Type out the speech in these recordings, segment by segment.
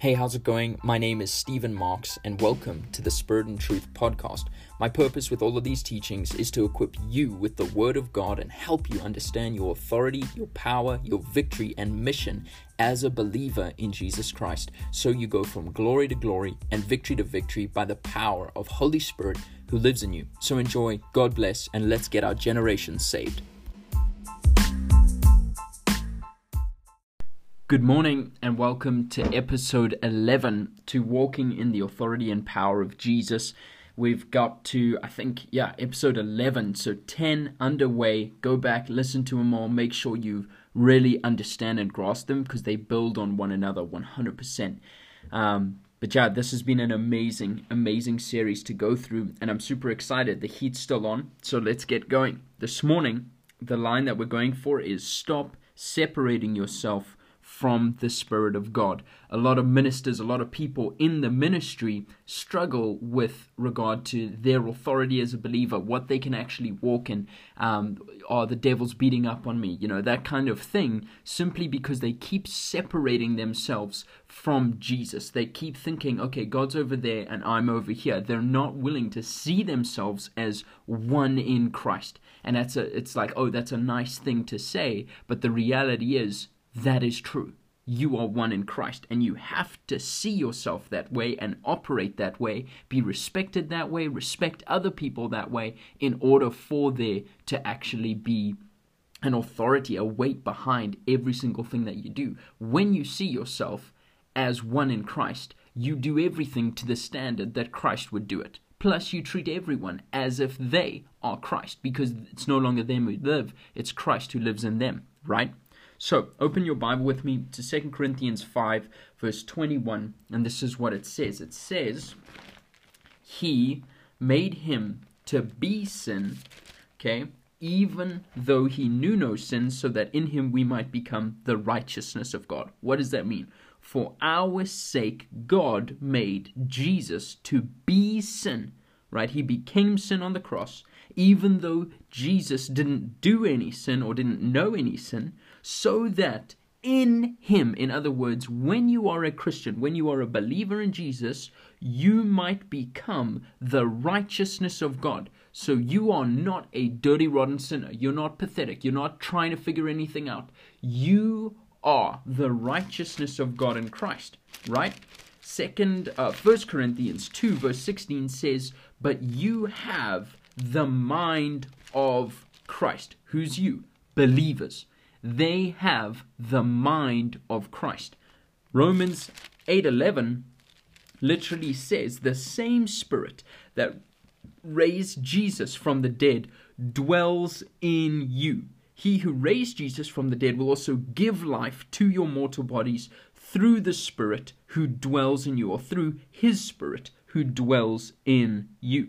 Hey, how's it going? My name is Stephen Marks, and welcome to the Spirit and Truth Podcast. My purpose with all of these teachings is to equip you with the Word of God and help you understand your authority, your power, your victory, and mission as a believer in Jesus Christ, so you go from glory to glory and victory to victory by the power of Holy Spirit who lives in you. So enjoy, God bless, and let's get our generation saved. Good morning and welcome to episode 11 to Walking in the Authority and Power of Jesus. We've got to, episode 11, so 10 underway. Go back, listen to them all, make sure you really understand and grasp them because they build on one another 100%. This has been an amazing series to go through, and I'm super excited. The heat's still on, so let's get going. This morning, the line that we're going for is stop separating yourself from the Spirit of God. A lot of ministers, a lot of people in the ministry struggle with regard to their authority as a believer, what they can actually walk in, the devil's beating up on me, that kind of thing, simply because they keep separating themselves from Jesus. They keep thinking, okay, God's over there and I'm over here. They're not willing to see themselves as one in Christ. And it's like, oh, that's a nice thing to say, but the reality is, that is true. You are one in Christ, and you have to see yourself that way and operate that way, be respected that way, respect other people that way, in order for there to actually be an authority, a weight behind every single thing that you do. When you see yourself as one in Christ, you do everything to the standard that Christ would do it. Plus, you treat everyone as if they are Christ, because it's no longer them who live, it's Christ who lives in them, right? So, open your Bible with me to 2 Corinthians 5, verse 21, and this is what it says. It says, He made him to be sin, even though he knew no sin, so that in him we might become the righteousness of God. What does that mean? For our sake, God made Jesus to be sin, right? He became sin on the cross, even though Jesus didn't do any sin or didn't know any sin, so that in him, in other words, when you are a Christian, when you are a believer in Jesus, you might become the righteousness of God. So you are not a dirty, rotten sinner. You're not pathetic. You're not trying to figure anything out. You are the righteousness of God in Christ, right? 1 Corinthians 2, verse 16 says, But you have the mind of Christ. Who's you? Believers. They have the mind of Christ. Romans 8:11 literally says, The same Spirit that raised Jesus from the dead dwells in you. He who raised Jesus from the dead will also give life to your mortal bodies through the Spirit who dwells in you, or through His Spirit who dwells in you.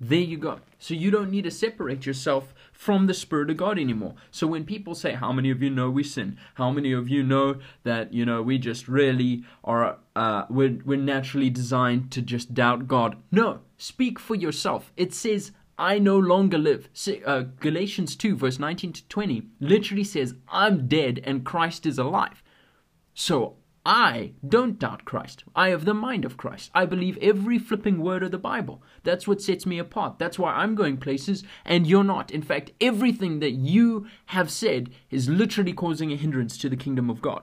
There you go. So you don't need to separate yourself from the Spirit of God anymore. So when people say, how many of you know we sin? How many of you know that, we just really are, we're naturally designed to just doubt God? No, speak for yourself. It says, I no longer live. Galatians 2, verse 19 to 20 literally says, I'm dead and Christ is alive. So I don't doubt Christ. I have the mind of Christ. I believe every flipping word of the Bible. That's what sets me apart. That's why I'm going places and you're not. In fact, everything that you have said is literally causing a hindrance to the kingdom of God.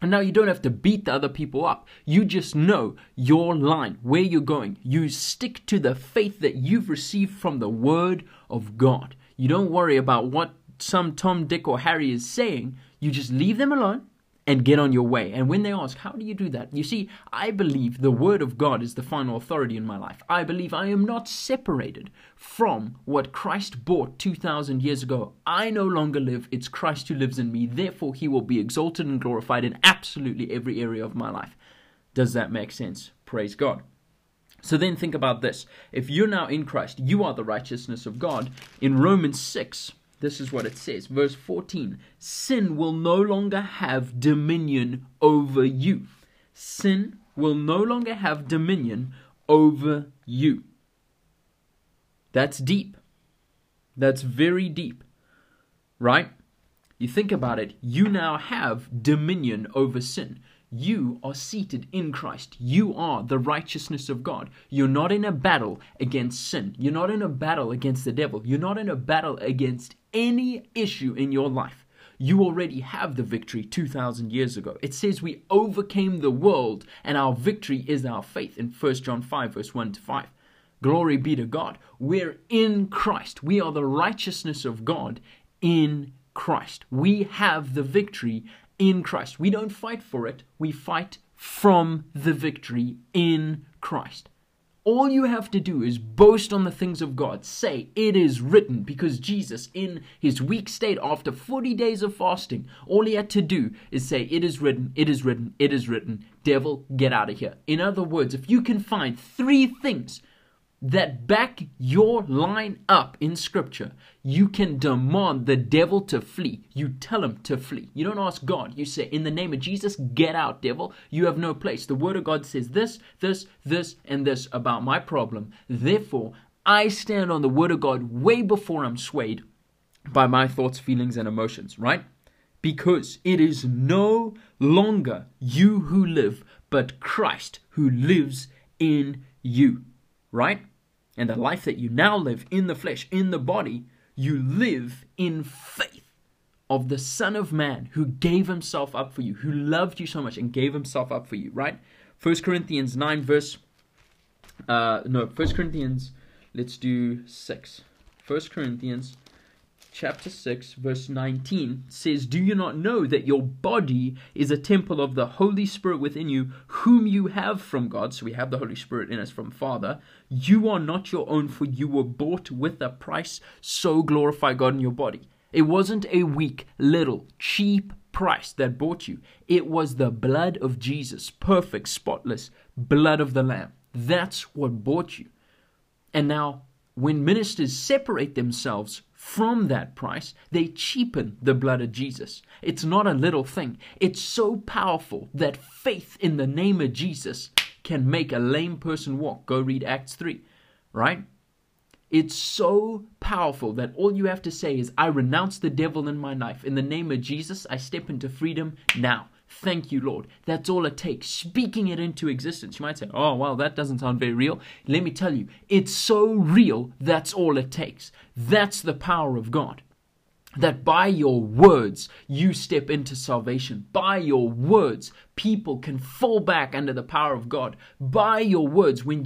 And now you don't have to beat the other people up. You just know your line, where you're going. You stick to the faith that you've received from the Word of God. You don't worry about what some Tom, Dick, or Harry is saying. You just leave them alone and get on your way. And when they ask, how do you do that? You see, I believe the Word of God is the final authority in my life. I believe I am not separated from what Christ bought 2,000 years ago. I no longer live. It's Christ who lives in me. Therefore, He will be exalted and glorified in absolutely every area of my life. Does that make sense? Praise God. So then think about this. If you're now in Christ, you are the righteousness of God. In Romans 6, this is what it says, verse 14. Sin will no longer have dominion over you. Sin will no longer have dominion over you. That's deep. That's very deep, right? You think about it. You now have dominion over sin. You are seated in Christ. You are the righteousness of God. You're not in a battle against sin. You're not in a battle against the devil. You're not in a battle against any issue in your life. You already have the victory 2,000 years ago. It says we overcame the world, and our victory is our faith in 1 John 5, verse 1-5. Glory be to God. We're in Christ. We are the righteousness of God in Christ. We have the victory in Christ. We don't fight for it. We fight from the victory in Christ. All you have to do is boast on the things of God. Say, it is written, because Jesus, in his weak state after 40 days of fasting, all he had to do is say, it is written, it is written, it is written. Devil, get out of here. In other words, if you can find three things that back your line up in Scripture, you can demand the devil to flee. You tell him to flee. You don't ask God. You say, in the name of Jesus, get out, devil. You have no place. The Word of God says this, this, this, and this about my problem. Therefore, I stand on the Word of God way before I'm swayed by my thoughts, feelings, and emotions, right? Because it is no longer you who live, but Christ who lives in you, right? And the life that you now live in the flesh, in the body, you live in faith of the Son of Man who gave himself up for you, who loved you so much and gave himself up for you, right? 1 Corinthians 6. 1 Corinthians chapter 6, verse 19 says, do you not know that your body is a temple of the Holy Spirit within you, whom you have from God? So we have the Holy Spirit in us from Father. You are not your own, for you were bought with a price. So glorify God in your body. It wasn't a weak, little, cheap price that bought you. It was the blood of Jesus, perfect, spotless blood of the Lamb. That's what bought you. And now, when ministers separate themselves from that price, they cheapen the blood of Jesus. It's not a little thing. It's so powerful that faith in the name of Jesus can make a lame person walk. Go read Acts 3, right? It's so powerful that all you have to say is, I renounce the devil in my life. In the name of Jesus, I step into freedom now. Thank you, Lord. That's all it takes. Speaking it into existence. You might say, oh, well, that doesn't sound very real. Let me tell you, it's so real, that's all it takes. That's the power of God. That by your words, you step into salvation. By your words, people can fall back under the power of God. By your words, when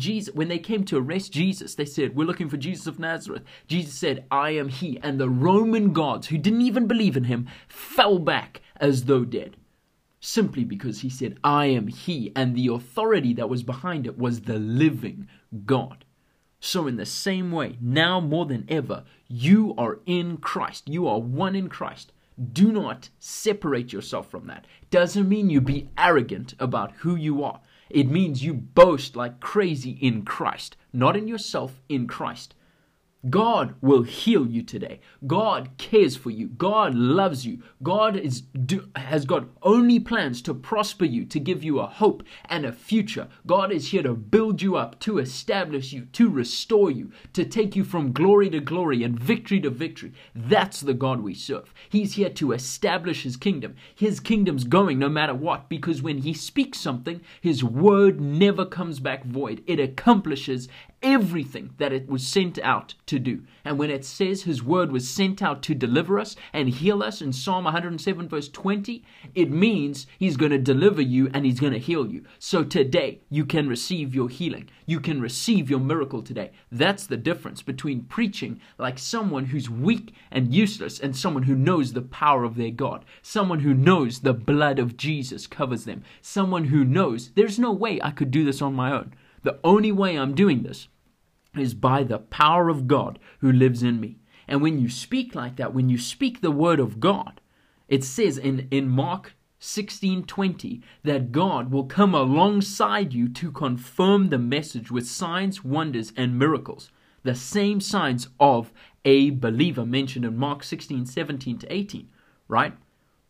they came to arrest Jesus, they said, we're looking for Jesus of Nazareth. Jesus said, I am he. And the Roman guards, who didn't even believe in him, fell back as though dead. Simply because he said, I am he, and the authority that was behind it was the living God. So in the same way, now more than ever, you are in Christ. You are one in Christ. Do not separate yourself from that. Doesn't mean you be arrogant about who you are. It means you boast like crazy in Christ, not in yourself, in Christ. God will heal you today. God cares for you. God loves you. God has got only plans to prosper you, to give you a hope and a future. God is here to build you up, to establish you, to restore you, to take you from glory to glory and victory to victory. That's the God we serve. He's here to establish his kingdom. His kingdom's going no matter what, because when he speaks something, his word never comes back void. It accomplishes everything that it was sent out to do. And when it says his word was sent out to deliver us and heal us in Psalm 107 verse 20, it means he's going to deliver you and he's going to heal you. So today you can receive your healing. You can receive your miracle today. That's the difference between preaching like someone who's weak and useless and someone who knows the power of their God. Someone who knows the blood of Jesus covers them. Someone who knows there's no way I could do this on my own. The only way I'm doing this is by the power of God who lives in me. And when you speak like that, when you speak the word of God, it says in Mark 16:20, that God will come alongside you to confirm the message with signs, wonders, and miracles. The same signs of a believer mentioned in Mark 16:17-18, right?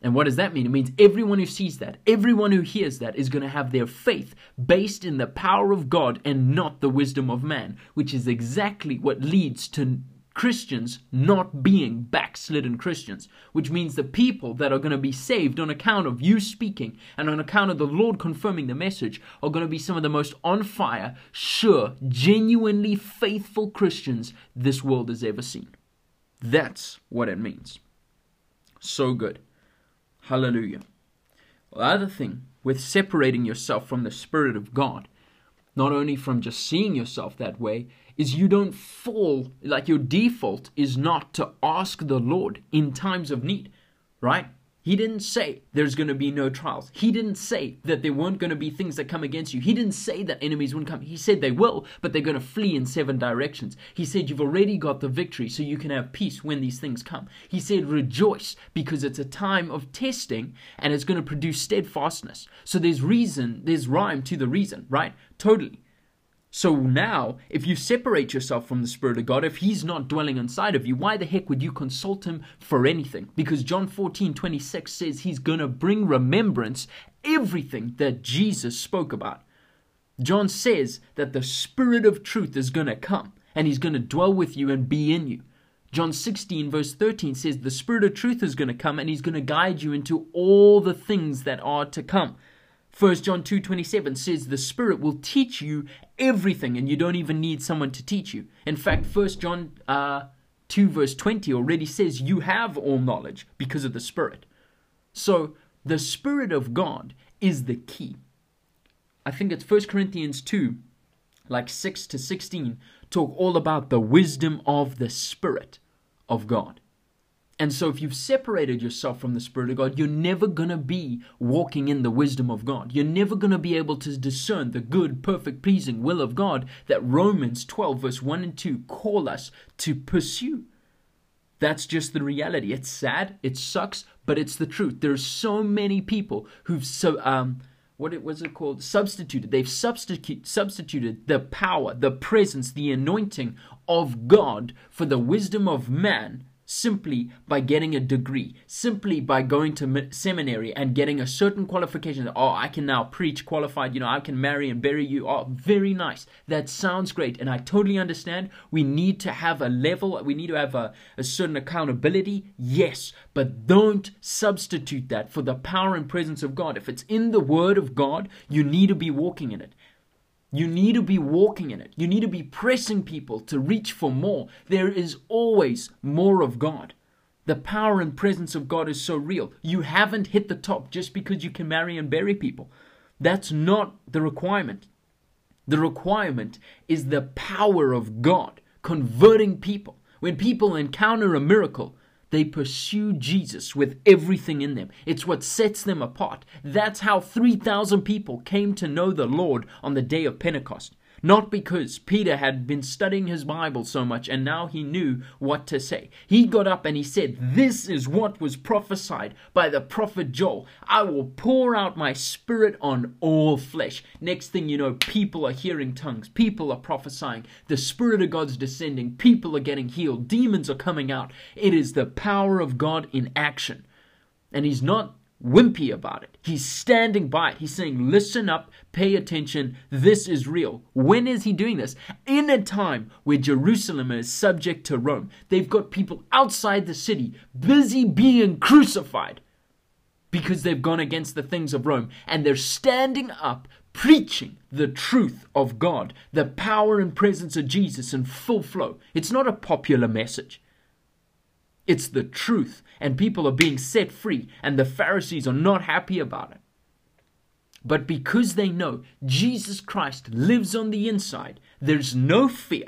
And what does that mean? It means everyone who sees that, everyone who hears that is going to have their faith based in the power of God and not the wisdom of man, which is exactly what leads to Christians not being backslidden Christians, which means the people that are going to be saved on account of you speaking and on account of the Lord confirming the message are going to be some of the most on fire, sure, genuinely faithful Christians this world has ever seen. That's what it means. So good. Hallelujah. Well, the other thing with separating yourself from the Spirit of God, not only from just seeing yourself that way, is you don't fall, like your default is not to ask the Lord in times of need, right? He didn't say there's going to be no trials. He didn't say that there weren't going to be things that come against you. He didn't say that enemies wouldn't come. He said they will, but they're going to flee in 7 directions. He said you've already got the victory, so you can have peace when these things come. He said rejoice because it's a time of testing and it's going to produce steadfastness. So there's reason, there's rhyme to the reason, right? Totally. So now, if you separate yourself from the Spirit of God, if He's not dwelling inside of you, why the heck would you consult Him for anything? Because John 14:26 says He's going to bring remembrance everything that Jesus spoke about. John says that the Spirit of truth is going to come, and He's going to dwell with you and be in you. John 16:13 says the Spirit of truth is going to come, and He's going to guide you into all the things that are to come. 1 John 2:27 says the Spirit will teach you everything and you don't even need someone to teach you. In fact, 1 John 2:20 already says you have all knowledge because of the Spirit. So the Spirit of God is the key. I think it's 1 Corinthians 2, like 6-16, talk all about the wisdom of the Spirit of God. And so if you've separated yourself from the Spirit of God, you're never going to be walking in the wisdom of God. You're never going to be able to discern the good, perfect, pleasing will of God that Romans 12:1-2 call us to pursue. That's just the reality. It's sad, it sucks, but it's the truth. There are so many people who've substituted. They've substituted the power, the presence, the anointing of God for the wisdom of man, simply by getting a degree, simply by going to seminary and getting a certain qualification. Oh, I can now preach qualified, I can marry and bury you. Oh, very nice. That sounds great. And I totally understand. We need to have a level. We need to have a certain accountability. Yes, but don't substitute that for the power and presence of God. If it's in the Word of God, you need to be walking in it. You need to be walking in it. You need to be pressing people to reach for more. There is always more of God. The power and presence of God is so real. You haven't hit the top just because you can marry and bury people. That's not the requirement. The requirement is the power of God converting people. When people encounter a miracle, they pursue Jesus with everything in them. It's what sets them apart. That's how 3,000 people came to know the Lord on the day of Pentecost. Not because Peter had been studying his Bible so much and now he knew what to say. He got up and he said, "This is what was prophesied by the prophet Joel. I will pour out my Spirit on all flesh." Next thing you know, people are hearing tongues. People are prophesying. The Spirit of God's descending. People are getting healed. Demons are coming out. It is the power of God in action. And He's not wimpy about it. He's standing by it. He's saying, listen up, pay attention, this is real. When is He doing this? In a time where Jerusalem is subject to Rome. They've got people outside the city busy being crucified because they've gone against the things of Rome, and they're standing up preaching the truth of God, the power and presence of Jesus in full flow. It's not a popular message. It's the truth, and people are being set free, and the Pharisees are not happy about it. But because they know Jesus Christ lives on the inside, there's no fear,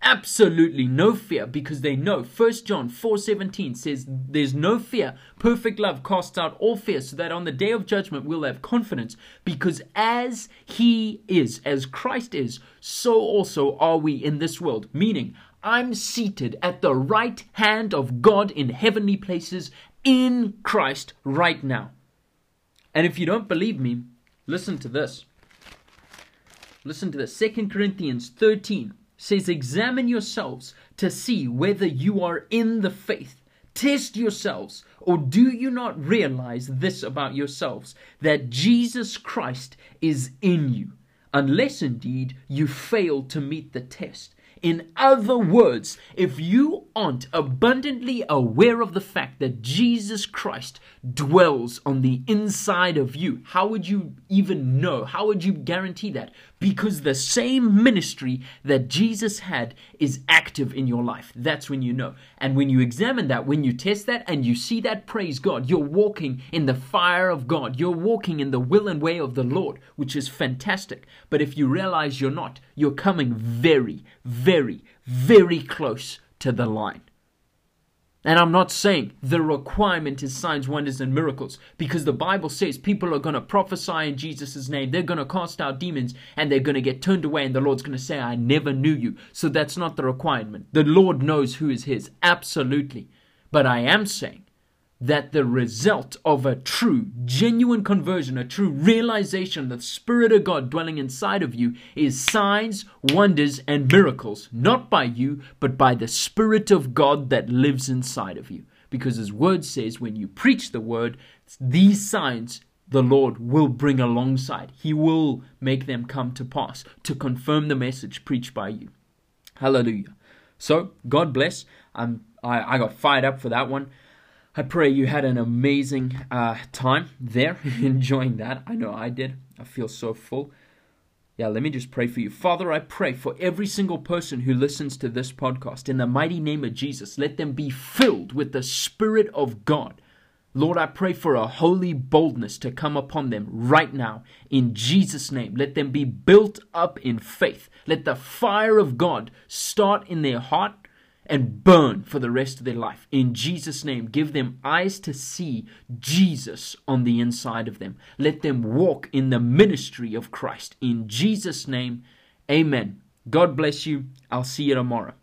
absolutely no fear, because they know 1 John 4:17 says there's no fear. Perfect love casts out all fear, so that on the day of judgment we'll have confidence, because as He is, as Christ is, so also are we in this world, meaning I'm seated at the right hand of God in heavenly places in Christ right now. And if you don't believe me, listen to this. Listen to this. 2 Corinthians 13 says, "Examine yourselves to see whether you are in the faith. Test yourselves, or do you not realize this about yourselves, that Jesus Christ is in you, unless indeed you fail to meet the test." In other words, if you aren't abundantly aware of the fact that Jesus Christ dwells on the inside of you, how would you even know? How would you guarantee that? Because the same ministry that Jesus had is active in your life. That's when you know. And when you examine that, when you test that and you see that, praise God, you're walking in the fire of God. You're walking in the will and way of the Lord, which is fantastic. But if you realize you're not, you're coming very, very, very close to the line. And I'm not saying the requirement is signs, wonders, and miracles, because the Bible says people are going to prophesy in Jesus' name. They're going to cast out demons and they're going to get turned away and the Lord's going to say, "I never knew you." So that's not the requirement. The Lord knows who is His, absolutely. But I am saying that the result of a true, genuine conversion, a true realization of the Spirit of God dwelling inside of you is signs, wonders, and miracles, not by you, but by the Spirit of God that lives inside of you. Because His Word says when you preach the Word, these signs the Lord will bring alongside. He will make them come to pass to confirm the message preached by you. Hallelujah. So, God bless. I got fired up for that one. I pray you had an amazing time there, enjoying that. I know I did. I feel so full. Yeah, let me just pray for you. Father, I pray for every single person who listens to this podcast. In the mighty name of Jesus, let them be filled with the Spirit of God. Lord, I pray for a holy boldness to come upon them right now. In Jesus' name, let them be built up in faith. Let the fire of God start in their heart and burn for the rest of their life. In Jesus' name, give them eyes to see Jesus on the inside of them. Let them walk in the ministry of Christ. In Jesus' name, amen. God bless you. I'll see you tomorrow.